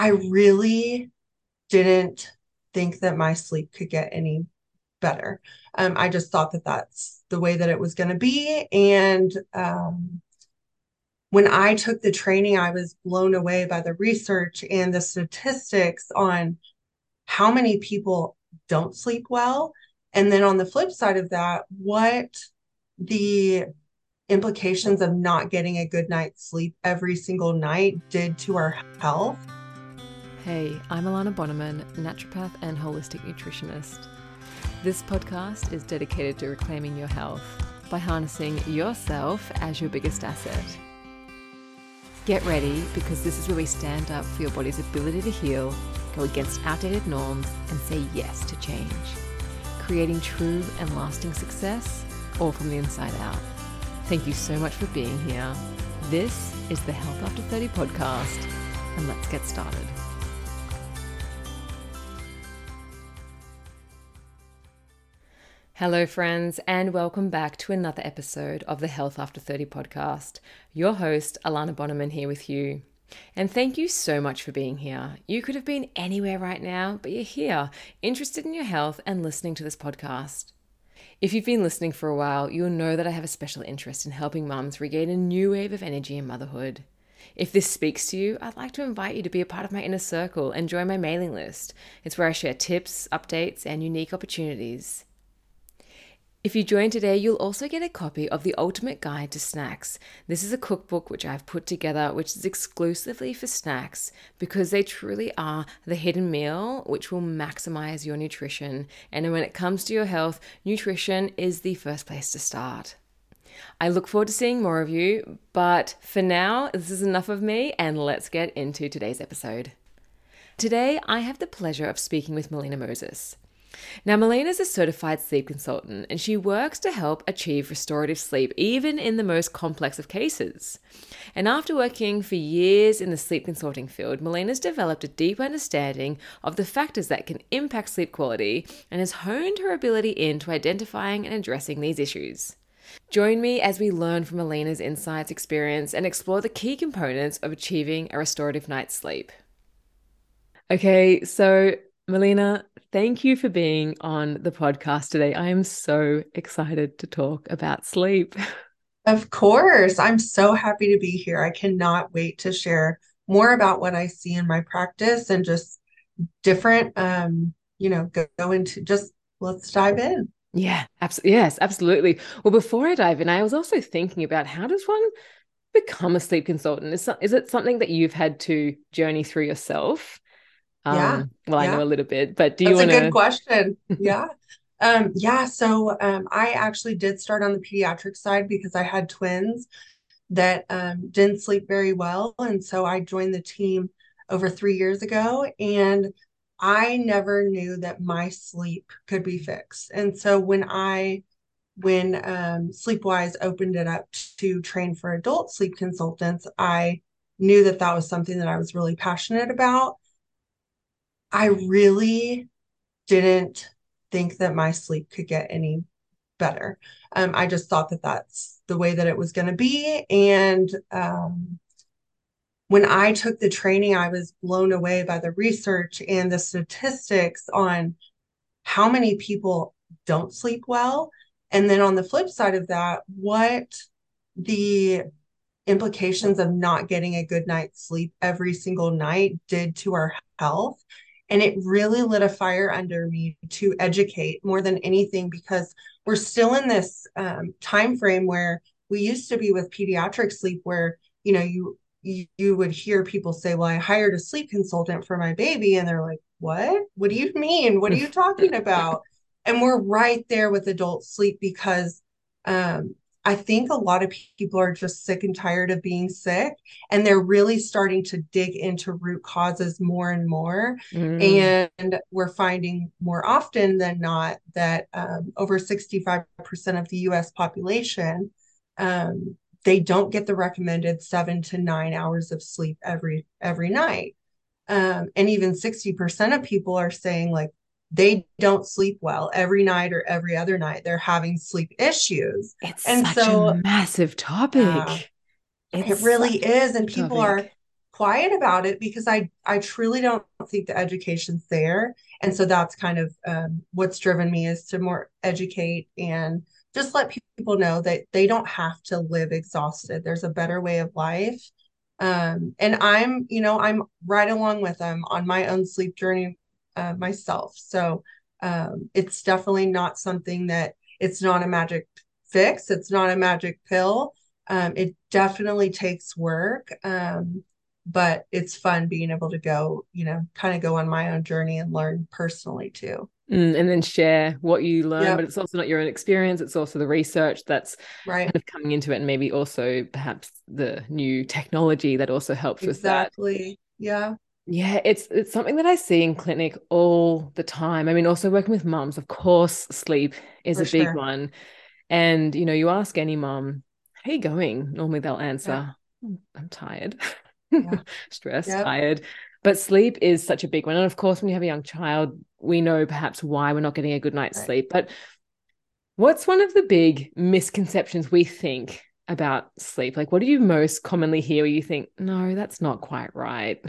I really didn't think that my sleep could get any better. I just thought that that's the way that it was going to be. And when I took the training, I was blown away by the research and the statistics on how many people don't sleep well. And then on the flip side of that, what the implications of not getting a good night's sleep every single night did to our health. Hey, I'm Alana Bonnemann, naturopath and holistic nutritionist. This podcast is dedicated to reclaiming your health by harnessing yourself as your biggest asset. Get ready, because this is where we stand up for your body's ability to heal, go against outdated norms, and say yes to change, creating true and lasting success, all from the inside out. Thank you so much for being here. This is the Health After 30 Podcast, and let's get started. Hello, friends, and welcome back to another episode of the Health After 30 Podcast. Your host, Alana Bonnemann, here with you. And thank you so much for being here. You could have been anywhere right now, but you're here, interested in your health and listening to this podcast. If you've been listening for a while, you'll know that I have a special interest in helping mums regain a new wave of energy in motherhood. If this speaks to you, I'd like to invite you to be a part of my inner circle and join my mailing list. It's where I share tips, updates, and unique opportunities. If you join today, you'll also get a copy of The Ultimate Guide to Snacks. This is a cookbook which I've put together, which is exclusively for snacks, because they truly are the hidden meal which will maximize your nutrition. And when it comes to your health, nutrition is the first place to start. I look forward to seeing more of you, but for now, this is enough of me, and let's get into today's episode. Today, I have the pleasure of speaking with Melina Moses. Now, Melina is a certified sleep consultant, and she works to help achieve restorative sleep, even in the most complex of cases. And after working for years in the sleep consulting field, Melina's developed a deep understanding of the factors that can impact sleep quality and has honed her ability into identifying and addressing these issues. Join me as we learn from Melina's insights, experience, and explore the key components of achieving a restorative night's sleep. Okay, so Melina, thank you for being on the podcast today. I am so excited to talk about sleep. Of course. I'm so happy to be here. I cannot wait to share more about what I see in my practice and just different, let's dive in. Yeah, absolutely. Yes, absolutely. Well, before I dive in, I was also thinking about, how does one become a sleep consultant? Is it something that you've had to journey through yourself? I know a little bit, but do you want to? That's a good question. So I actually did start on the pediatric side because I had twins that didn't sleep very well. And so I joined the team over 3 years ago, and I never knew that my sleep could be fixed. And so when Sleep Wise opened it up to train for adult sleep consultants, I knew that that was something that I was really passionate about. I really didn't think that my sleep could get any better. I just thought that that's the way that it was going to be. And when I took the training, I was blown away by the research and the statistics on how many people don't sleep well. And then on the flip side of that, what the implications of not getting a good night's sleep every single night did to our health. And it really lit a fire under me to educate more than anything, because we're still in this time frame where we used to be with pediatric sleep, where, you know, you would hear people say, well, I hired a sleep consultant for my baby. And they're like, what do you mean? What are you talking about? And we're right there with adult sleep, because I think a lot of people are just sick and tired of being sick, and they're really starting to dig into root causes more and more. Mm. And we're finding more often than not that over 65% of the US population, they don't get the recommended 7 to 9 hours of sleep every night. And even 60% of people are saying, like, they don't sleep well every night or every other night. They're having sleep issues. It's such a massive topic. It really is. And people are quiet about it because I truly don't think the education's there. And so that's kind of what's driven me, is to more educate and just let people know that they don't have to live exhausted. There's a better way of life. And I'm right along with them on my own sleep journey myself. So it's definitely not something that, it's not a magic fix. It's not a magic pill. It definitely takes work, but it's fun being able to go, kind of go on my own journey and learn personally too. And then share what you learn, But it's also not your own experience. It's also the research that's kind of coming into it, and maybe also perhaps the new technology that also helps with that. Exactly. Yeah. Yeah. It's something that I see in clinic all the time. I mean, also working with mums, of course, sleep is a big one. And, you ask any mum, how are you going? Normally they'll answer, I'm tired, stressed, tired. But sleep is such a big one. And of course, when you have a young child, we know perhaps why we're not getting a good night's sleep. But what's one of the big misconceptions we think about sleep? Like, what do you most commonly hear where you think, no, that's not quite right?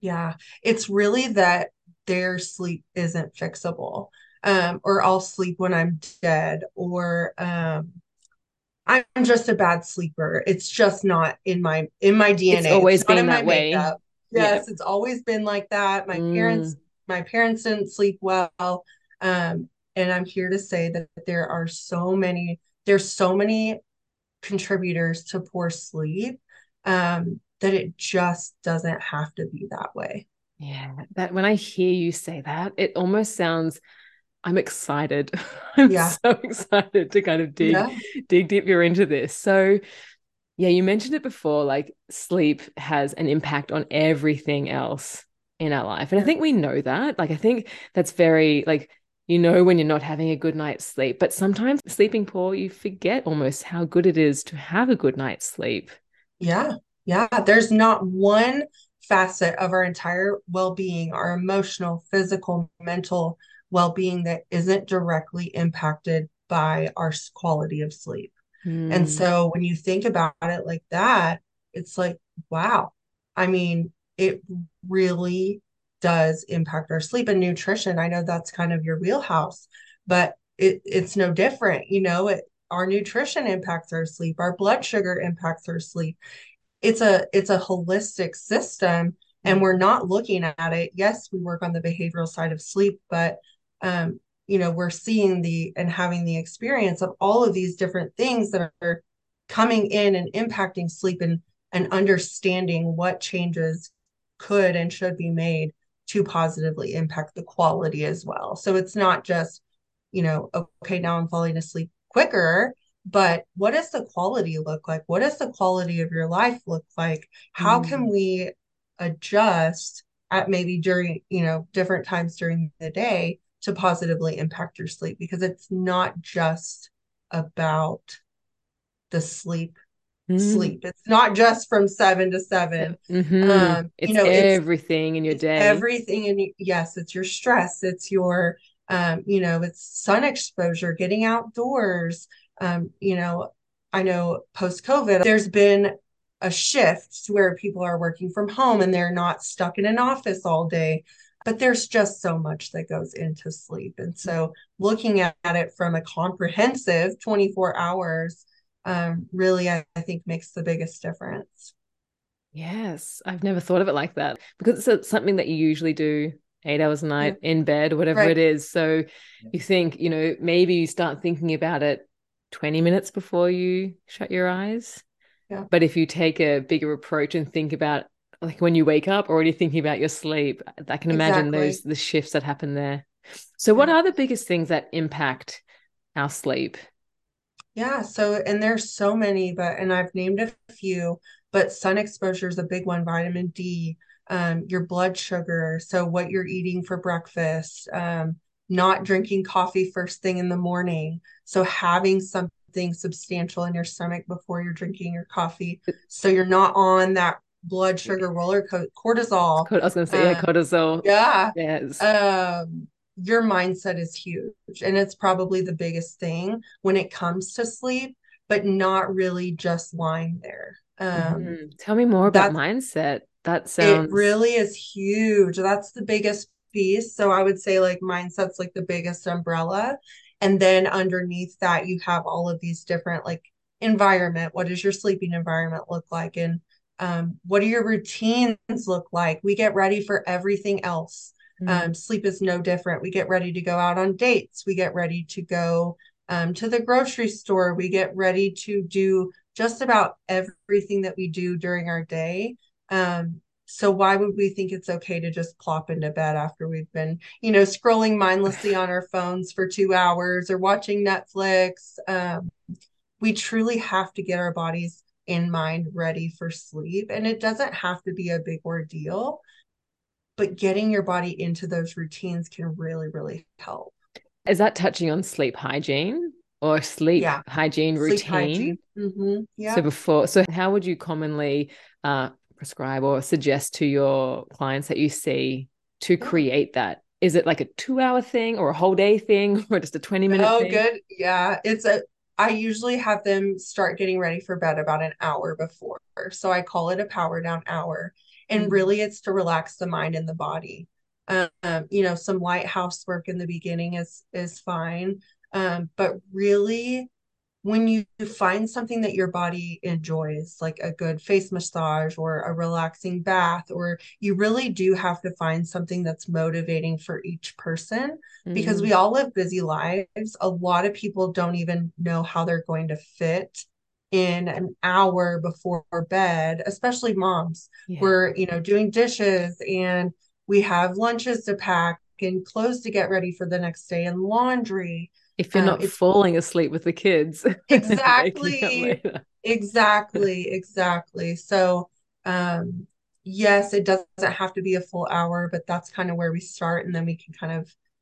Yeah, it's really that their sleep isn't fixable, or I'll sleep when I'm dead, or I'm just a bad sleeper. It's just not in my DNA. It's always been that way. Makeup. Yes, It's always been like that. My parents didn't sleep well. And I'm here to say that there's so many contributors to poor sleep that it just doesn't have to be that way. Yeah. That when I hear you say that, it almost sounds, I'm excited. I'm so excited to kind of dig deeper into this. So yeah, you mentioned it before, like sleep has an impact on everything else in our life. And I think we know that. Like, I think that's very, like, when you're not having a good night's sleep, but sometimes sleeping poor, you forget almost how good it is to have a good night's sleep. Yeah. Yeah. There's not one facet of our entire well-being, our emotional, physical, mental well-being, that isn't directly impacted by our quality of sleep. And so when you think about it like that, it's like, wow, I mean, it really does impact our sleep and nutrition. I know that's kind of your wheelhouse, but it's no different. Our nutrition impacts our sleep, our blood sugar impacts our sleep. It's a holistic system, and we're not looking at it. Yes, we work on the behavioral side of sleep, but, we're seeing and having the experience of all of these different things that are coming in and impacting sleep, and understanding what changes could and should be made to positively impact the quality as well. So it's not just, okay, now I'm falling asleep quicker, but what does the quality look like? What does the quality of your life look like? How can we adjust at maybe during, different times during the day to positively impact your sleep? Because it's not just about the sleep. It's not just from 7 to 7. Mm-hmm. It's everything in your day. Everything it's your stress. It's your, it's sun exposure, getting outdoors. I know post COVID, there's been a shift to where people are working from home and they're not stuck in an office all day. But there's just so much that goes into sleep. And so looking at it from a comprehensive 24 hours really, I think, makes the biggest difference. Yes. I've never thought of it like that, because it's something that you usually do 8 hours a night in bed, whatever it is. So you think, maybe you start thinking about it 20 minutes before you shut your eyes. Yeah. But if you take a bigger approach and think about, like, when you wake up, already thinking about your sleep, I can imagine the shifts that happen there. So what are the biggest things that impact our sleep? Yeah. So, and there's so many, and I've named a few, but sun exposure is a big one. Vitamin D, your blood sugar. So what you're eating for breakfast, not drinking coffee first thing in the morning. So having something substantial in your stomach before you're drinking your coffee, so you're not on that blood sugar roller coaster. Cortisol. I was going to say cortisol. Yeah. Yes. Your mindset is huge, and it's probably the biggest thing when it comes to sleep, but not really just lying there. Tell me more about mindset. It really is huge. That's the biggest piece. So I would say like mindset's like the biggest umbrella. And then underneath that, you have all of these different like environment. What does your sleeping environment look like? And what do your routines look like? We get ready for everything else. Sleep is no different. We get ready to go out on dates. We get ready to go to the grocery store. We get ready to do just about everything that we do during our day. So why would we think it's okay to just plop into bed after we've been, you know, scrolling mindlessly on our phones for 2 hours or watching Netflix? We truly have to get our bodies and mind ready for sleep. And it doesn't have to be a big ordeal, but getting your body into those routines can really, really help. Is that touching on sleep hygiene or sleep hygiene routine? Sleep hygiene. Mm-hmm. Yeah. So how would you commonly prescribe or suggest to your clients that you see to create that? Is it like a 2-hour thing or a whole day thing or just a 20-minute thing? Oh, good. Yeah. I usually have them start getting ready for bed about an hour before. So I call it a power down hour. And really it's to relax the mind and the body. You know, some light housework in the beginning is fine. But really, when you find something that your body enjoys, like a good face massage or a relaxing bath, or you really do have to find something that's motivating for each person, because we all live busy lives. A lot of people don't even know how they're going to fit in an hour before bed, especially moms. We're, you know, doing dishes and we have lunches to pack and clothes to get ready for the next day and laundry. If you're not falling asleep with the kids. Exactly. So, yes, it doesn't have to be a full hour, but that's kind of where we start. And then we can kind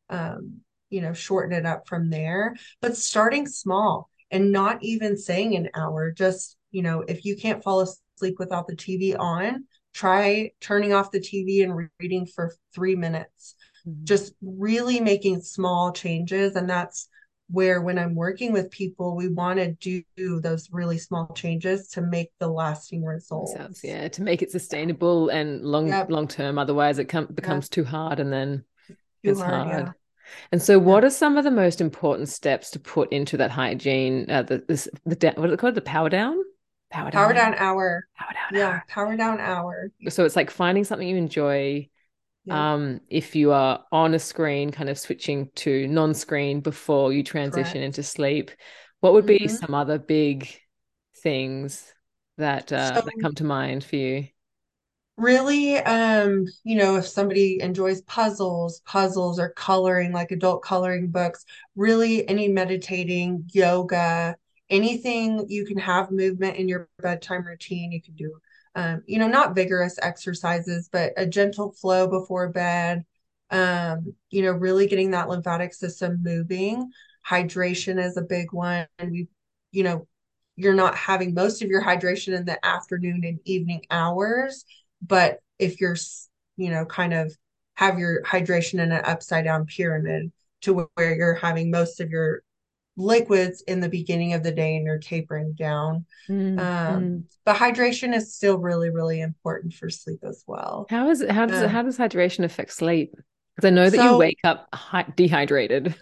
of, you know, shorten it up from there, but starting small and not even saying an hour, just, you know, if you can't fall asleep without the TV on, try turning off the TV and reading for 3 minutes, just really making small changes. And that's where when I'm working with people, we want to do those really small changes to make the lasting results. Yeah, to make it sustainable and long term. Otherwise, it becomes too hard, and then it's hard. Yeah. And so, what are some of the most important steps to put into that hygiene? What is it called? The power down. Power down hour. So it's like finding something you enjoy. If you are on a screen, kind of switching to non-screen before you transition into sleep, what would be some other big things that that come to mind for you? Really, you know, if somebody enjoys puzzles or coloring, like adult coloring books, really any meditating, yoga, anything you can have movement in your bedtime routine, you can do. You know, not vigorous exercises, but a gentle flow before bed, you know, really getting that lymphatic system moving. Hydration is a big one. And you're not having most of your hydration in the afternoon and evening hours, but if you're, you know, kind of have your hydration in an upside down pyramid to where you're having most of your liquids in the beginning of the day and you're tapering down. But hydration is still really, really important for sleep as well. How does hydration affect sleep? Because I know that you wake up dehydrated.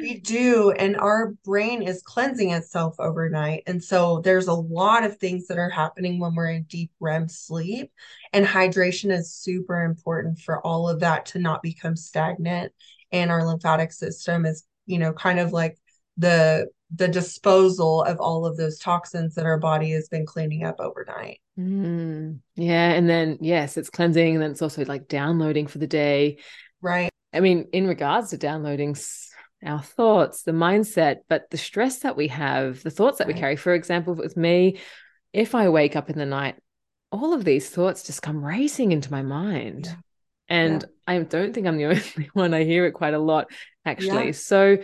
We do. And our brain is cleansing itself overnight. And so there's a lot of things that are happening when we're in deep REM sleep, and hydration is super important for all of that to not become stagnant. And our lymphatic system is, you know, kind of like the disposal of all of those toxins that our body has been cleaning up overnight. Yeah. And then, yes, it's cleansing. And then it's also like downloading for the day. Right. I mean, in regards to downloading our thoughts, the mindset, but the stress that we have, the thoughts that we carry, for example, with me, if I wake up in the night, all of these thoughts just come racing into my mind. Yeah. And I don't think I'm the only one. I hear it quite a lot, actually. Yeah. So,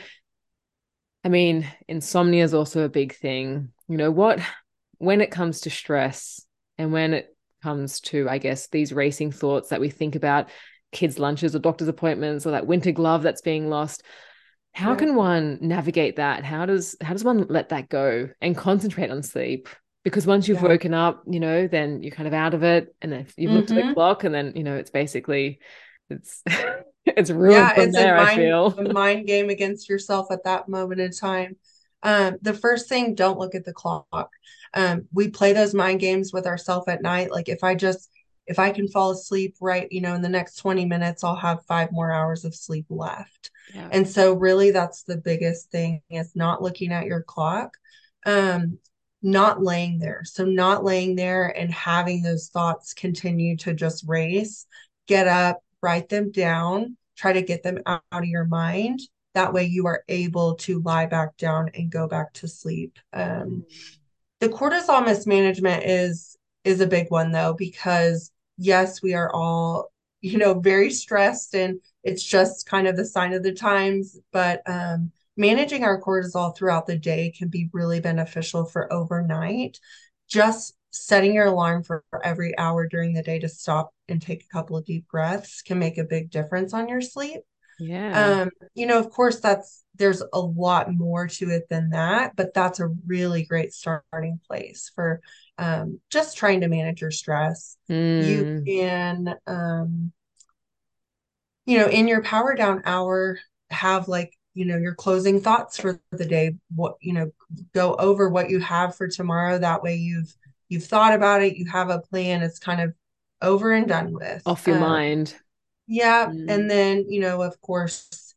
I mean, insomnia is also a big thing. You know what, when it comes to stress and when it comes to, I guess, these racing thoughts that we think about, kids' lunches or doctor's appointments or that winter glove that's being lost, how can one navigate that? How does one let that go and concentrate on sleep? because once you've woken up, you know, then you're kind of out of it. And if you've looked at the clock and then, you know, it's basically, it's ruined from there, I feel. It's a mind game against yourself at that moment in time. The first thing, don't look at the clock. We play those mind games with ourselves at night. Like if I can fall asleep, right, you know, in the next 20 minutes, I'll have 5 more hours of sleep left. Yeah. And so really that's the biggest thing is not looking at your clock, not laying there. So not laying there and having those thoughts continue to just race, get up, write them down, try to get them out of your mind. That way you are able to lie back down and go back to sleep. The cortisol mismanagement is a big one though, because yes, we are all, you know, very stressed and it's just kind of the sign of the times, but managing our cortisol throughout the day can be really beneficial for overnight. Just setting your alarm for every hour during the day to stop and take a couple of deep breaths can make a big difference on your sleep. Yeah. You know, of course there's a lot more to it than that, but that's a really great starting place for just trying to manage your stress. You can, you know, in your power down hour, have like, you know, your closing thoughts for the day, what, you know, go over what you have for tomorrow. That way you've thought about it. You have a plan. It's kind of over and done with. Off your mind. Yeah. And then, you know, of course,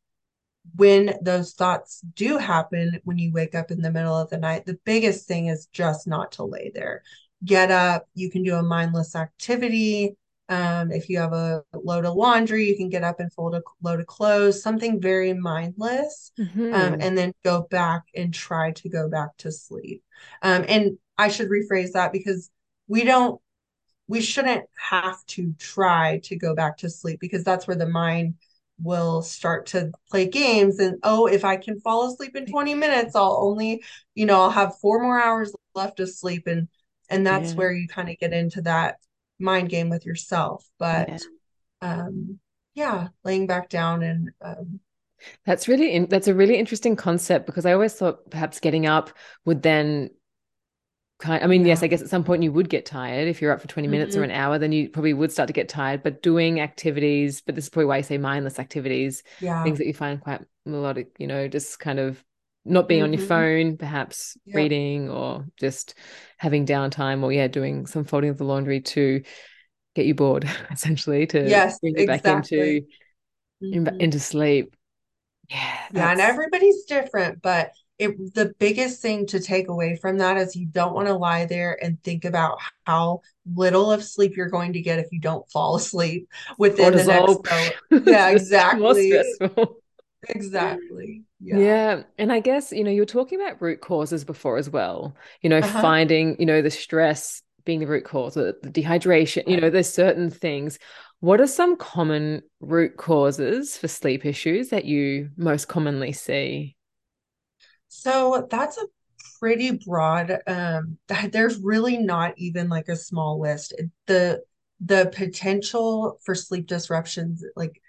when those thoughts do happen, when you wake up in the middle of the night, the biggest thing is just not to lay there. Get up. You can do a mindless activity. If you have a load of laundry, you can get up and fold a load of clothes, something very mindless, and then go back and try to go back to sleep. And I should rephrase that because we shouldn't have to try to go back to sleep because that's where the mind will start to play games. And, oh, if I can fall asleep in 20 minutes, I'll only, you know, I'll have 4 more hours left of sleep. And that's where you kind of get into that mind game with yourself. But laying back down and that's a really interesting concept because I always thought perhaps getting up would then yes, I guess at some point you would get tired. If you're up for 20 minutes or an hour, then you probably would start to get tired, but doing activities, but this is probably why you say mindless activities, things that you find quite melodic, you know, just kind of not being on your phone, perhaps reading or just having downtime or doing some folding of the laundry to get you bored, essentially, to bring you back into sleep. Yeah. And everybody's different, but the biggest thing to take away from that is you don't want to lie there and think about how little of sleep you're going to get if you don't fall asleep within the next hour. Yeah, exactly. More stressful. Exactly. Yeah. And I guess, you know, you were talking about root causes before as well, you know, finding, you know, the stress being the root cause, the dehydration, you know, there's certain things. What are some common root causes for sleep issues that you most commonly see? So that's a pretty broad, there's really not even like a small list. The potential for sleep disruptions, like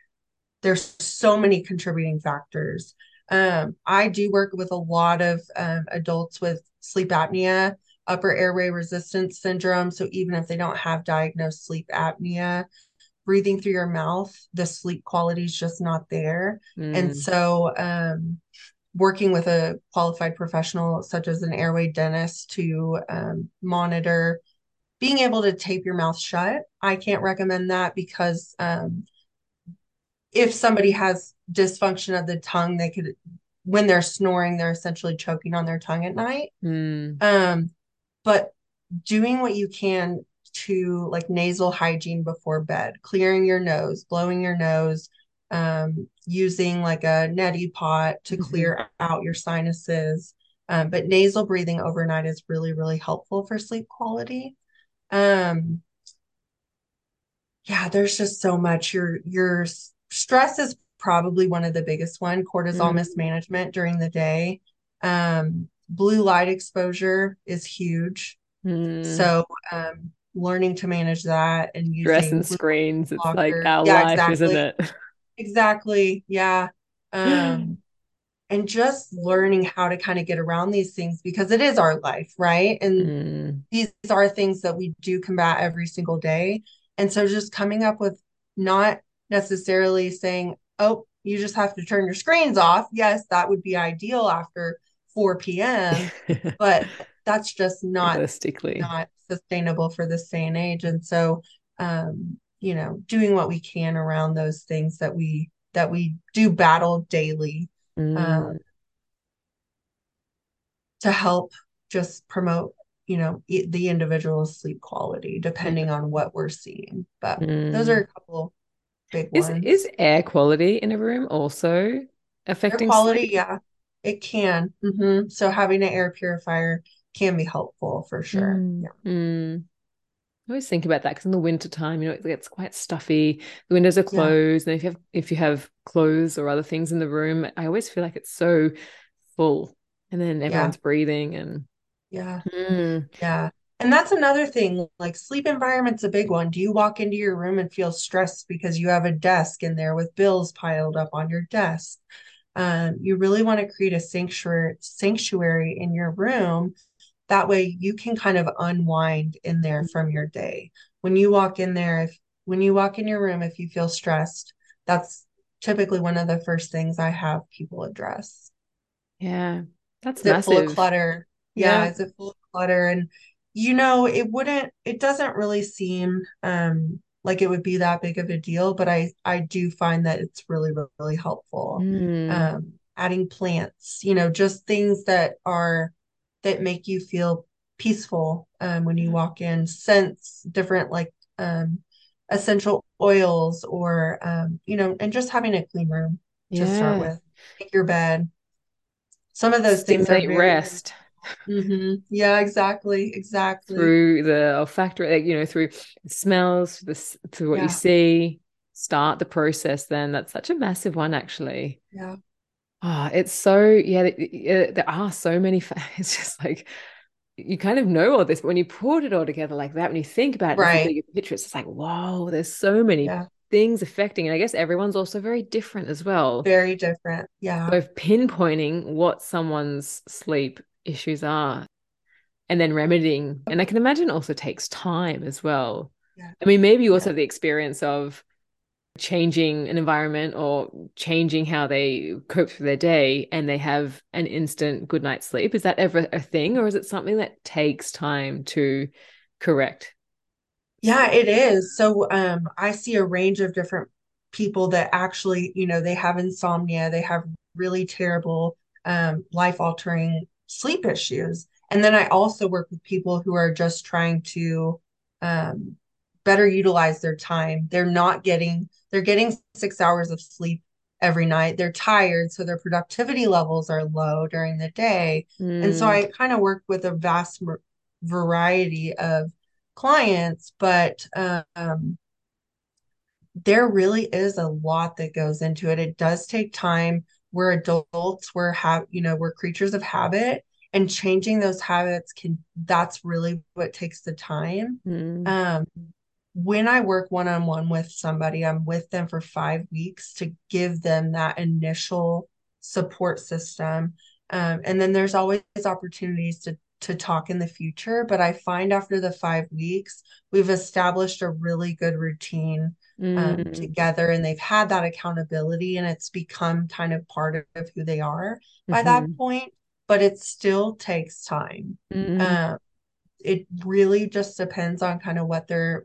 there's so many contributing factors. I do work with a lot of adults with sleep apnea, upper airway resistance syndrome. So even if they don't have diagnosed sleep apnea, breathing through your mouth, the sleep quality is just not there. And so, working with a qualified professional such as an airway dentist to monitor being able to tape your mouth shut. I can't recommend that because if somebody has dysfunction of the tongue, they could, when they're snoring, they're essentially choking on their tongue at night. But doing what you can to like nasal hygiene before bed, clearing your nose, blowing your nose, using like a neti pot to clear out your sinuses. But nasal breathing overnight is really, really helpful for sleep quality. There's just so much. Your stress is probably one of the biggest one. Cortisol mismanagement during the day. Blue light exposure is huge. So, learning to manage that and using stress and screens. It's like our life, isn't it? Exactly. Yeah. and just learning how to kind of get around these things, because it is our life, right? And these are things that we do combat every single day. And so just coming up with not necessarily saying, oh, you just have to turn your screens off. Yes, that would be ideal after 4 p.m., but that's just not sustainable for this day and age. And so, you know, doing what we can around those things that we do battle daily, to help just promote, you know, the individual's sleep quality, depending on what we're seeing. But those are a couple big ones. Is air quality in a room also affecting air quality? Sleep? Yeah, it can. So having an air purifier can be helpful for sure. I always think about that, because in the winter time, you know, it gets quite stuffy. The windows are closed. And if you have clothes or other things in the room, I always feel like it's so full, and then everyone's breathing and And that's another thing, like sleep environment's a big one. Do you walk into your room and feel stressed because you have a desk in there with bills piled up on your desk? You really want to create a sanctuary in your room. That way you can kind of unwind in there from your day. When you walk in your room, if you feel stressed, that's typically one of the first things I have people address. Yeah. That's massive. Is it full of clutter? Yeah. Is it full of clutter? And, you know, it doesn't really seem like it would be that big of a deal, but I do find that it's really, really helpful. Adding plants, you know, just things that make you feel peaceful when you walk in. Scents, different like essential oils, or you know, and just having a clean room to start with. Make your bed. Some of those things are rest. Yeah, exactly. Through the olfactory, like, you know, through smells, through what you see, start the process. Then that's such a massive one, actually. Yeah. Oh, it's so, there are so many, it's just like, you kind of know all this, but when you put it all together like that, when you think about it, you look at your picture, it's just like, wow, there's so many things affecting. And I guess everyone's also very different as well. Very different. Yeah. So pinpointing what someone's sleep issues are and then remedying. And I can imagine also takes time as well. Yeah. I mean, maybe you also have the experience of changing an environment or changing how they cope through their day, and they have an instant good night's sleep. Is that ever a thing, or is it something that takes time to correct? Yeah, it is. So I see a range of different people that actually, you know, they have insomnia, they have really terrible life-altering sleep issues. And then I also work with people who are just trying to better utilize their time. They're getting 6 hours of sleep every night. They're tired, so their productivity levels are low during the day. And so I kind of work with a vast variety of clients, but there really is a lot that goes into it. It does take time. We're adults. We're creatures of habit, and changing those habits that's really what takes the time. When I work one-on-one with somebody, I'm with them for 5 weeks to give them that initial support system. And then there's always opportunities to talk in the future. But I find after the 5 weeks, we've established a really good routine together, and they've had that accountability, and it's become kind of part of who they are by that point. But it still takes time. It really just depends on kind of what their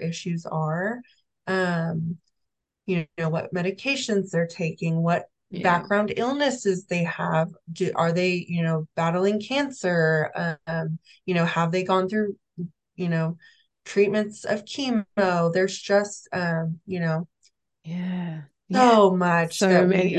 issues are, you know, what medications they're taking, what background illnesses they have. Are they, you know, battling cancer? You know, have they gone through, you know, treatments of chemo? There's just, you know, so much. So many.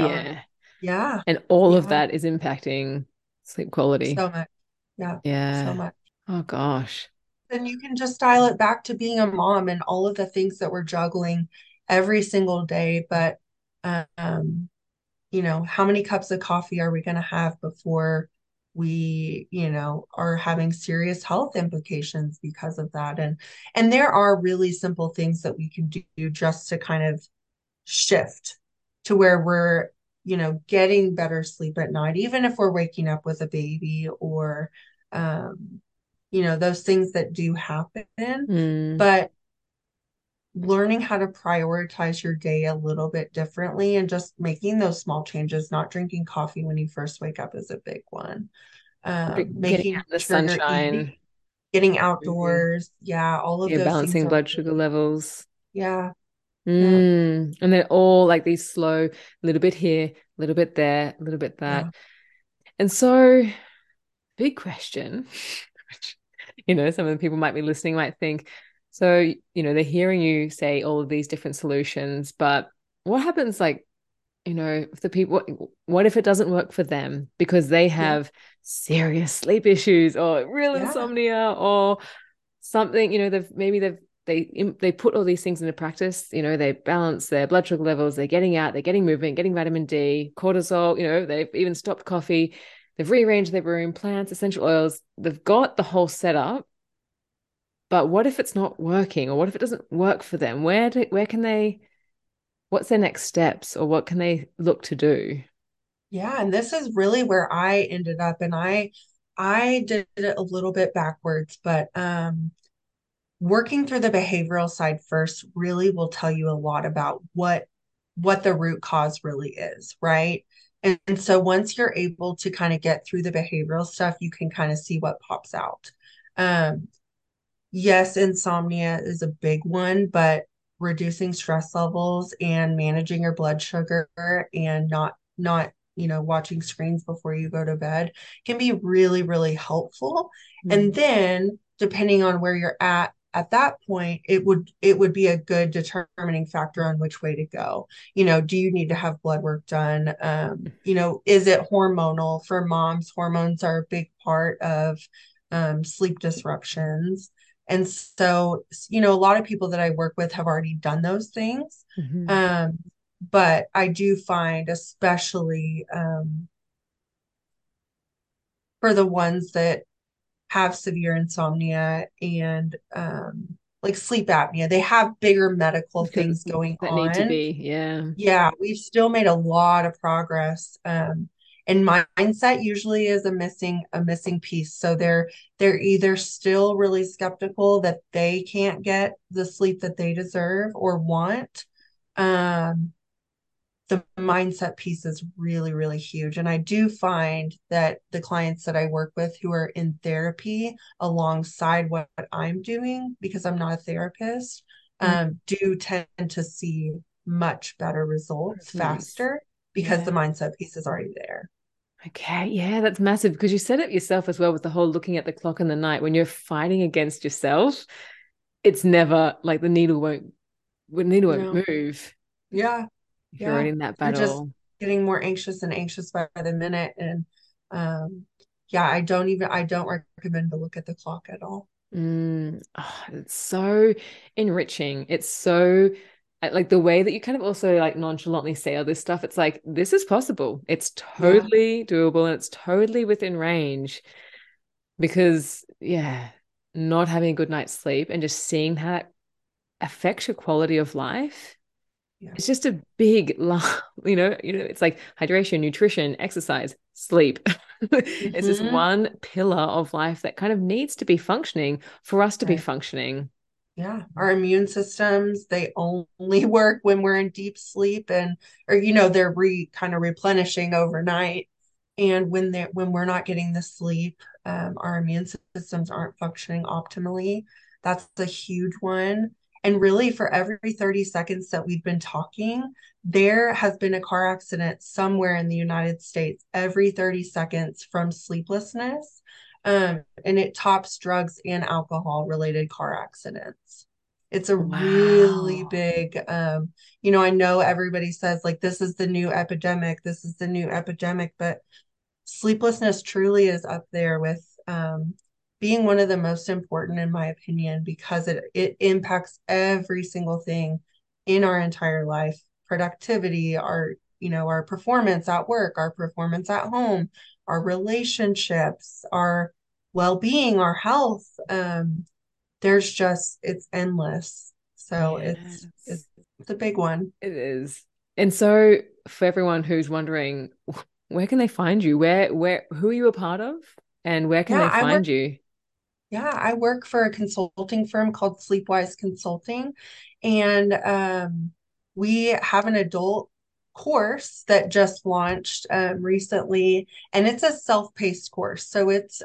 Yeah. And all of that is impacting sleep quality. So much. Yeah. So much. Oh gosh. Then you can just dial it back to being a mom and all of the things that we're juggling every single day. But, you know, how many cups of coffee are we going to have before we, you know, are having serious health implications because of that? And there are really simple things that we can do just to kind of shift to where we're you know, getting better sleep at night, even if we're waking up with a baby or, you know, those things that do happen, but learning how to prioritize your day a little bit differently and just making those small changes, not drinking coffee when you first wake up is a big one. Getting out the sunshine, eating, getting outdoors. Yeah. All of those balancing things blood sugar levels. Yeah. Yeah. And they're all like these slow, little bit here, little bit there, little bit that. Yeah. And so big question, you know, some of the people might be listening might think, so, you know, they're hearing you say all of these different solutions, but what happens, like, you know, if the people, what if it doesn't work for them because they have serious sleep issues or real insomnia or something, you know, they put all these things into practice, you know, they balance their blood sugar levels, they're getting out, they're getting movement, getting vitamin D, cortisol, you know, they've even stopped coffee, they've rearranged their room, plants, essential oils, they've got the whole setup. But what if it's not working, or what if it doesn't work for them? Where can they, what's their next steps, or what can they look to do? Yeah. And this is really where I ended up, and I did it a little bit backwards, but, working through the behavioral side first really will tell you a lot about what the root cause really is, right? And so once you're able to kind of get through the behavioral stuff, you can kind of see what pops out. Yes, insomnia is a big one, but reducing stress levels and managing your blood sugar and not you know, watching screens before you go to bed can be really, really helpful. Mm-hmm. And then depending on where you're at that point, it would be a good determining factor on which way to go. You know, do you need to have blood work done? You know, is it hormonal? For moms, hormones are a big part of sleep disruptions. And so, you know, a lot of people that I work with have already done those things. Mm-hmm. But I do find, especially for the ones that have severe insomnia and like sleep apnea, they have bigger medical things going that on. Need to be, yeah. We've still made a lot of progress, and mindset usually is a missing piece. So they're either still really skeptical that they can't get the sleep that they deserve or want. The mindset piece is really, really huge. And I do find that the clients that I work with who are in therapy alongside what I'm doing, because I'm not a therapist, do tend to see much better results faster because the mindset piece is already there. Okay. Yeah, that's massive, because you said it yourself as well with the whole looking at the clock in the night. When you're fighting against yourself, it's never like the needle won't move. Yeah. If you're in that battle, you're just getting more anxious and anxious by the minute. And I don't recommend to look at the clock at all. It's so enriching. It's so like the way that you kind of also like nonchalantly say all this stuff. It's like, this is possible. It's totally doable, and it's totally within range, because not having a good night's sleep and just seeing how that affects your quality of life. It's just a big, you know, it's like hydration, nutrition, exercise, sleep. It's just one pillar of life that kind of needs to be functioning for us to be functioning. Yeah. Our immune systems, they only work when we're in deep sleep or, you know, they're kind of replenishing overnight. And when we're not getting the sleep, our immune systems aren't functioning optimally. That's a huge one. And really, for every 30 seconds that we've been talking, there has been a car accident somewhere in the United States every 30 seconds from sleeplessness. And it tops drugs and alcohol related car accidents. It's a really big, you know, I know everybody says like, this is the new epidemic. This is the new epidemic, but sleeplessness truly is up there with, being one of the most important, in my opinion, because it impacts every single thing in our entire life, productivity, our, you know, our performance at work, our performance at home, our relationships, our well-being, our health. There's just, it's endless. So it's a big one. It is. And so for everyone who's wondering, where can they find you? Where, who are you a part of, and where can they find you? Yeah, I work for a consulting firm called Sleep Wise Consulting, and we have an adult course that just launched recently, and it's a self-paced course. So it's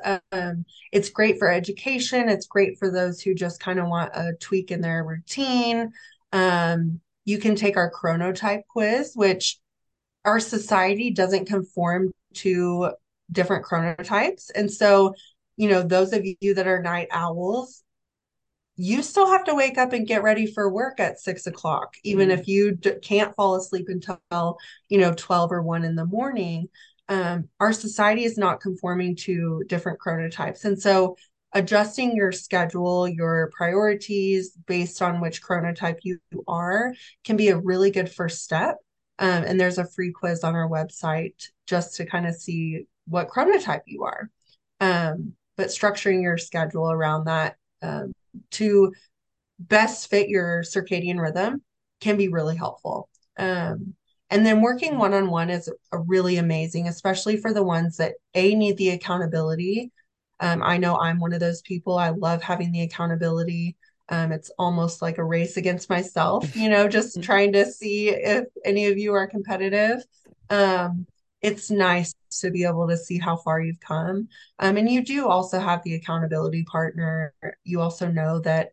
great for education. It's great for those who just kind of want a tweak in their routine. You can take our chronotype quiz, which our society doesn't conform to different chronotypes, and so, you know, those of you that are night owls, you still have to wake up and get ready for work at 6 o'clock, even if you can't fall asleep until, you know, 12 or 1 in the morning. Our society is not conforming to different chronotypes. And so adjusting your schedule, your priorities based on which chronotype you are can be a really good first step. And there's a free quiz on our website just to kind of see what chronotype you are. But structuring your schedule around that to best fit your circadian rhythm can be really helpful. And then working one-on-one is a really amazing, especially for the ones that need the accountability. I know I'm one of those people. I love having the accountability. It's almost like a race against myself, you know, just trying to see if any of you are competitive. It's nice to be able to see how far you've come. And you do also have the accountability partner. You also know that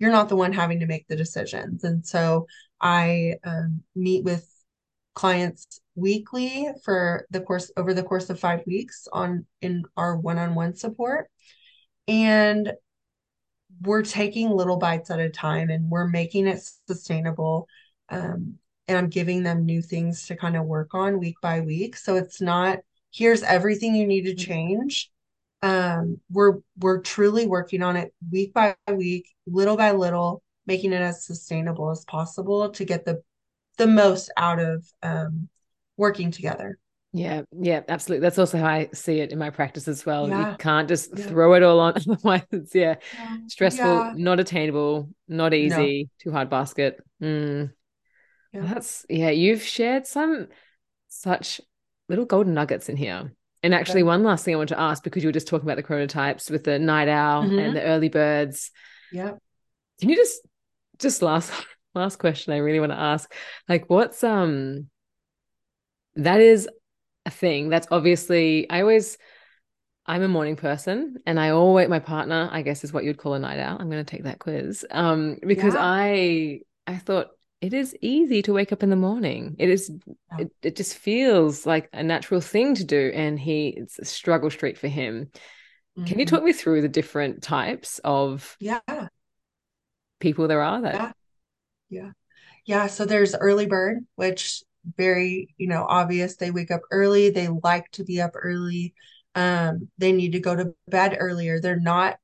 you're not the one having to make the decisions. And so I meet with clients weekly for the course, over the course of 5 weeks in our one-on-one support. And we're taking little bites at a time, and we're making it sustainable. And I'm giving them new things to kind of work on week by week. So it's not, here's everything you need to change. We're truly working on it week by week, little by little, making it as sustainable as possible to get the most out of working together. Yeah, absolutely. That's also how I see it in my practice as well. Yeah. You can't just throw it all on. Otherwise it's stressful, not attainable, not easy, too hard basket. You've shared some such little golden nuggets in here. And actually one last thing I want to ask, because you were just talking about the chronotypes with the night owl and the early birds. Yeah. Can you just last question I really want to ask, like what's, that is a thing that's obviously, I'm a morning person, and my partner, I guess, is what you'd call a night owl. I'm going to take that quiz. Because I thought, it is easy to wake up in the morning. It is. It just feels like a natural thing to do. And it's a struggle street for him. Mm-hmm. Can you talk me through the different types of people there are that? Yeah. So there's early bird, which very, obvious. They wake up early. They like to be up early. They need to go to bed earlier. They're not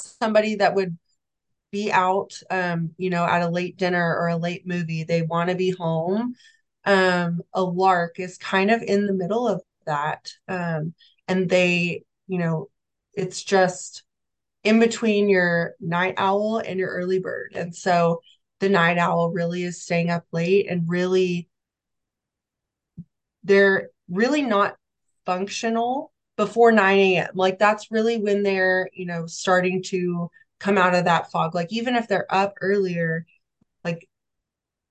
somebody that would be out, at a late dinner or a late movie. They want to be home. A lark is kind of in the middle of that. And they, it's just in between your night owl and your early bird. And so the night owl really is staying up late, and really, they're really not functional before 9 a.m. Like that's really when they're, starting to come out of that fog. Like even if they're up earlier, like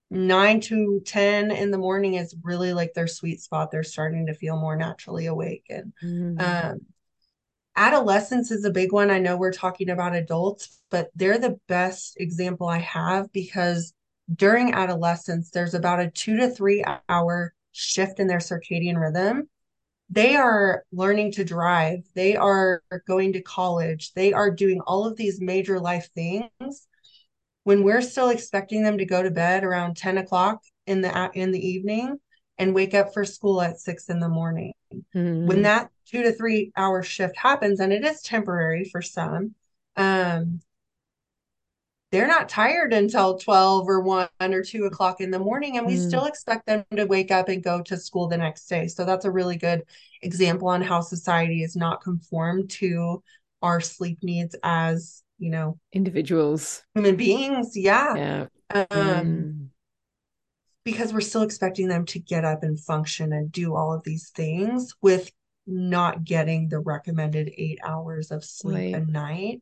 9 to 10 in the morning is really like their sweet spot. They're starting to feel more naturally awake. And adolescence is a big one. I know we're talking about adults, but they're the best example I have, because during adolescence, there's about a 2 to 3 hour shift in their circadian rhythm. They are learning to drive. They are going to college. They are doing all of these major life things. When we're still expecting them to go to bed around 10 o'clock in the evening and wake up for school at 6 in the morning, when that 2 to 3 hour shift happens, and it is temporary for some, they're not tired until 12 or 1 or 2 o'clock in the morning. And we still expect them to wake up and go to school the next day. So that's a really good example on how society is not conformed to our sleep needs as, individuals, human beings. Yeah. because we're still expecting them to get up and function and do all of these things with not getting the recommended 8 hours of sleep a night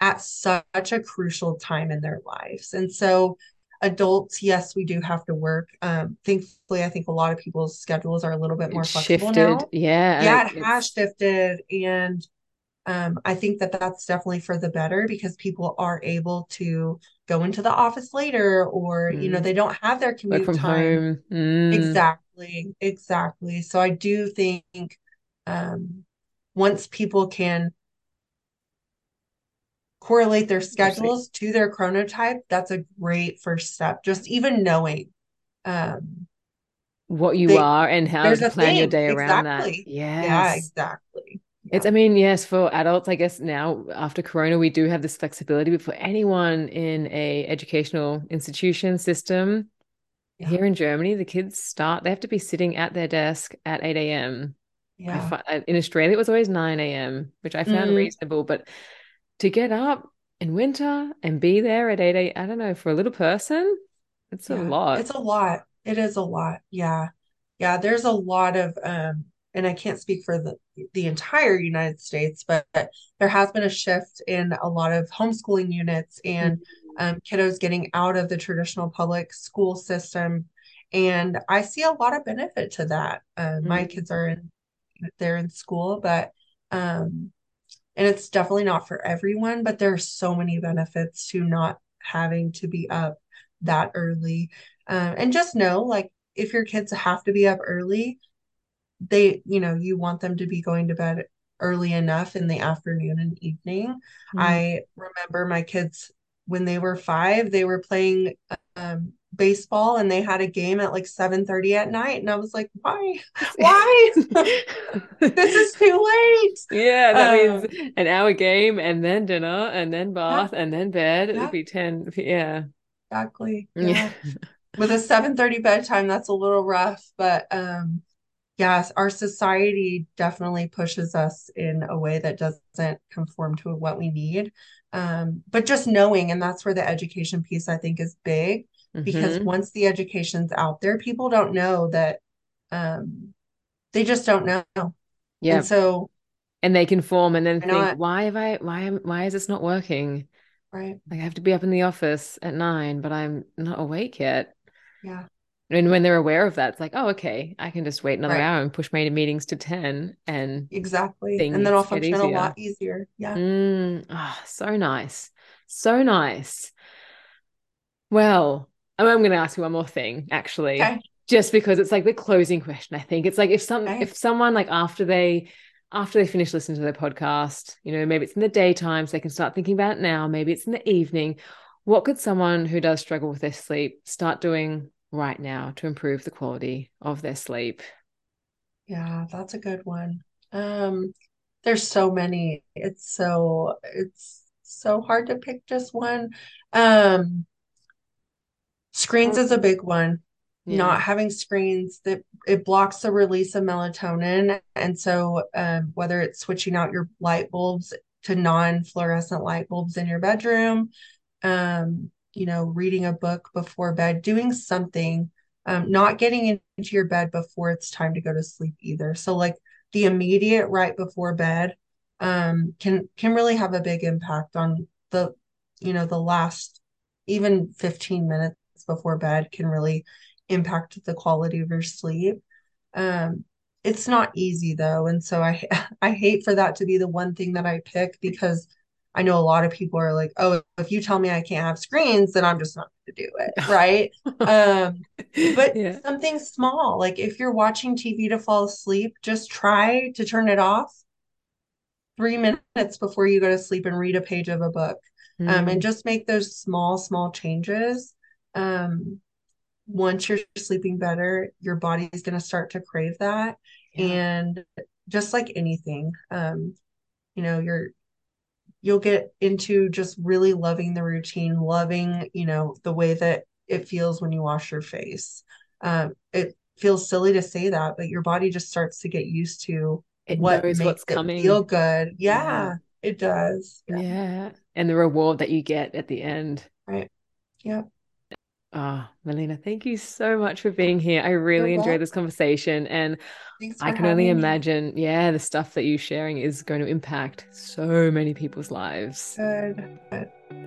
at such a crucial time in their lives. And so adults, yes, we do have to work. Thankfully, I think a lot of people's schedules are a little bit more flexible now. It has shifted. And I think that that's definitely for the better, because people are able to go into the office later, or, you know, they don't have their commute time. Exactly. So I do think once people can correlate their schedules to their chronotype, that's a great first step. Just even knowing what you are and how to plan your day around that. It's, I mean, yes, for adults, I guess now after Corona, we do have this flexibility, but for anyone in a educational institution system here in Germany, the kids they have to be sitting at their desk at 8 a.m. In Australia, it was always 9 a.m., which I found reasonable, but to get up in winter and be there at 8 a.m., I don't know, for a little person, it's a lot. It's a lot. It is a lot. Yeah. There's a lot of, and I can't speak for the entire United States, but there has been a shift in a lot of homeschooling units and kiddos getting out of the traditional public school system. And I see a lot of benefit to that. My kids are they're in school, but, and it's definitely not for everyone, but there are so many benefits to not having to be up that early. And just know, like, if your kids have to be up early, you want them to be going to bed early enough in the afternoon and evening. I remember my kids when they were 5, they were playing baseball and they had a game at like 7:30 at night. And I was like, why? This is too late. Yeah. That means an hour game and then dinner and then bath and then bed. It would be 10. Yeah, exactly. Yeah. With a 7:30 bedtime, that's a little rough, but, yes, our society definitely pushes us in a way that doesn't conform to what we need. But just knowing, and that's where the education piece I think is big, because once the education's out there, people don't know that, they just don't know. Yeah. And so, and they conform and then think, why is this not working? Right. Like, I have to be up in the office at 9, but I'm not awake yet. Yeah. And when they're aware of that, it's like, oh, okay, I can just wait another hour and push my meetings to 10 and and then I'll function a lot easier. Yeah. So nice. Well, I'm going to ask you one more thing, actually, just because it's like the closing question. I think it's like if someone, like, after they finish listening to their podcast, you know, maybe it's in the daytime, so they can start thinking about it now. Maybe it's in the evening. What could someone who does struggle with their sleep start doing right now to improve the quality of their sleep? Yeah, that's a good one. There's so many. It's so hard to pick just one. Screens is a big one. Yeah. Not having screens, that it blocks the release of melatonin. And so whether it's switching out your light bulbs to non-fluorescent light bulbs in your bedroom, reading a book before bed, doing something, not getting into your bed before it's time to go to sleep either. So like the immediate right before bed can really have a big impact on the last even 15 minutes before bed can really impact the quality of your sleep. It's not easy though. And so I hate for that to be the one thing that I pick, because I know a lot of people are like, oh, if you tell me I can't have screens, then I'm just not going to do it. Right. But something small, like if you're watching TV to fall asleep, just try to turn it off 3 minutes before you go to sleep and read a page of a book, and just make those small changes. Once you're sleeping better, your body is going to start to crave that. Yeah. And just like anything, you'll get into just really loving the routine, loving, the way that it feels when you wash your face. It feels silly to say that, but your body just starts to get used to what's coming. It feel good. Yeah, it does. Yeah. And the reward that you get at the end. Right. Yeah. Melina, thank you so much for being here. I really enjoyed this conversation, and I can only imagine, the stuff that you're sharing is going to impact so many people's lives. Good.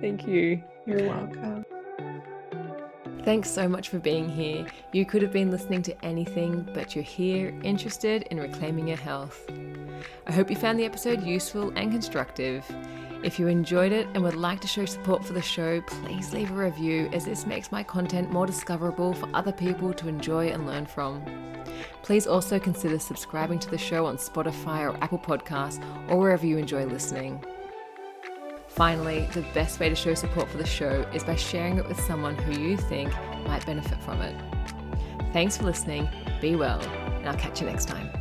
Thank you. You're welcome. Thanks so much for being here. You could have been listening to anything, but you're here, interested in reclaiming your health. I hope you found the episode useful and constructive. If you enjoyed it and would like to show support for the show, please leave a review, as this makes my content more discoverable for other people to enjoy and learn from. Please also consider subscribing to the show on Spotify or Apple Podcasts, or wherever you enjoy listening. Finally, the best way to show support for the show is by sharing it with someone who you think might benefit from it. Thanks for listening, be well, and I'll catch you next time.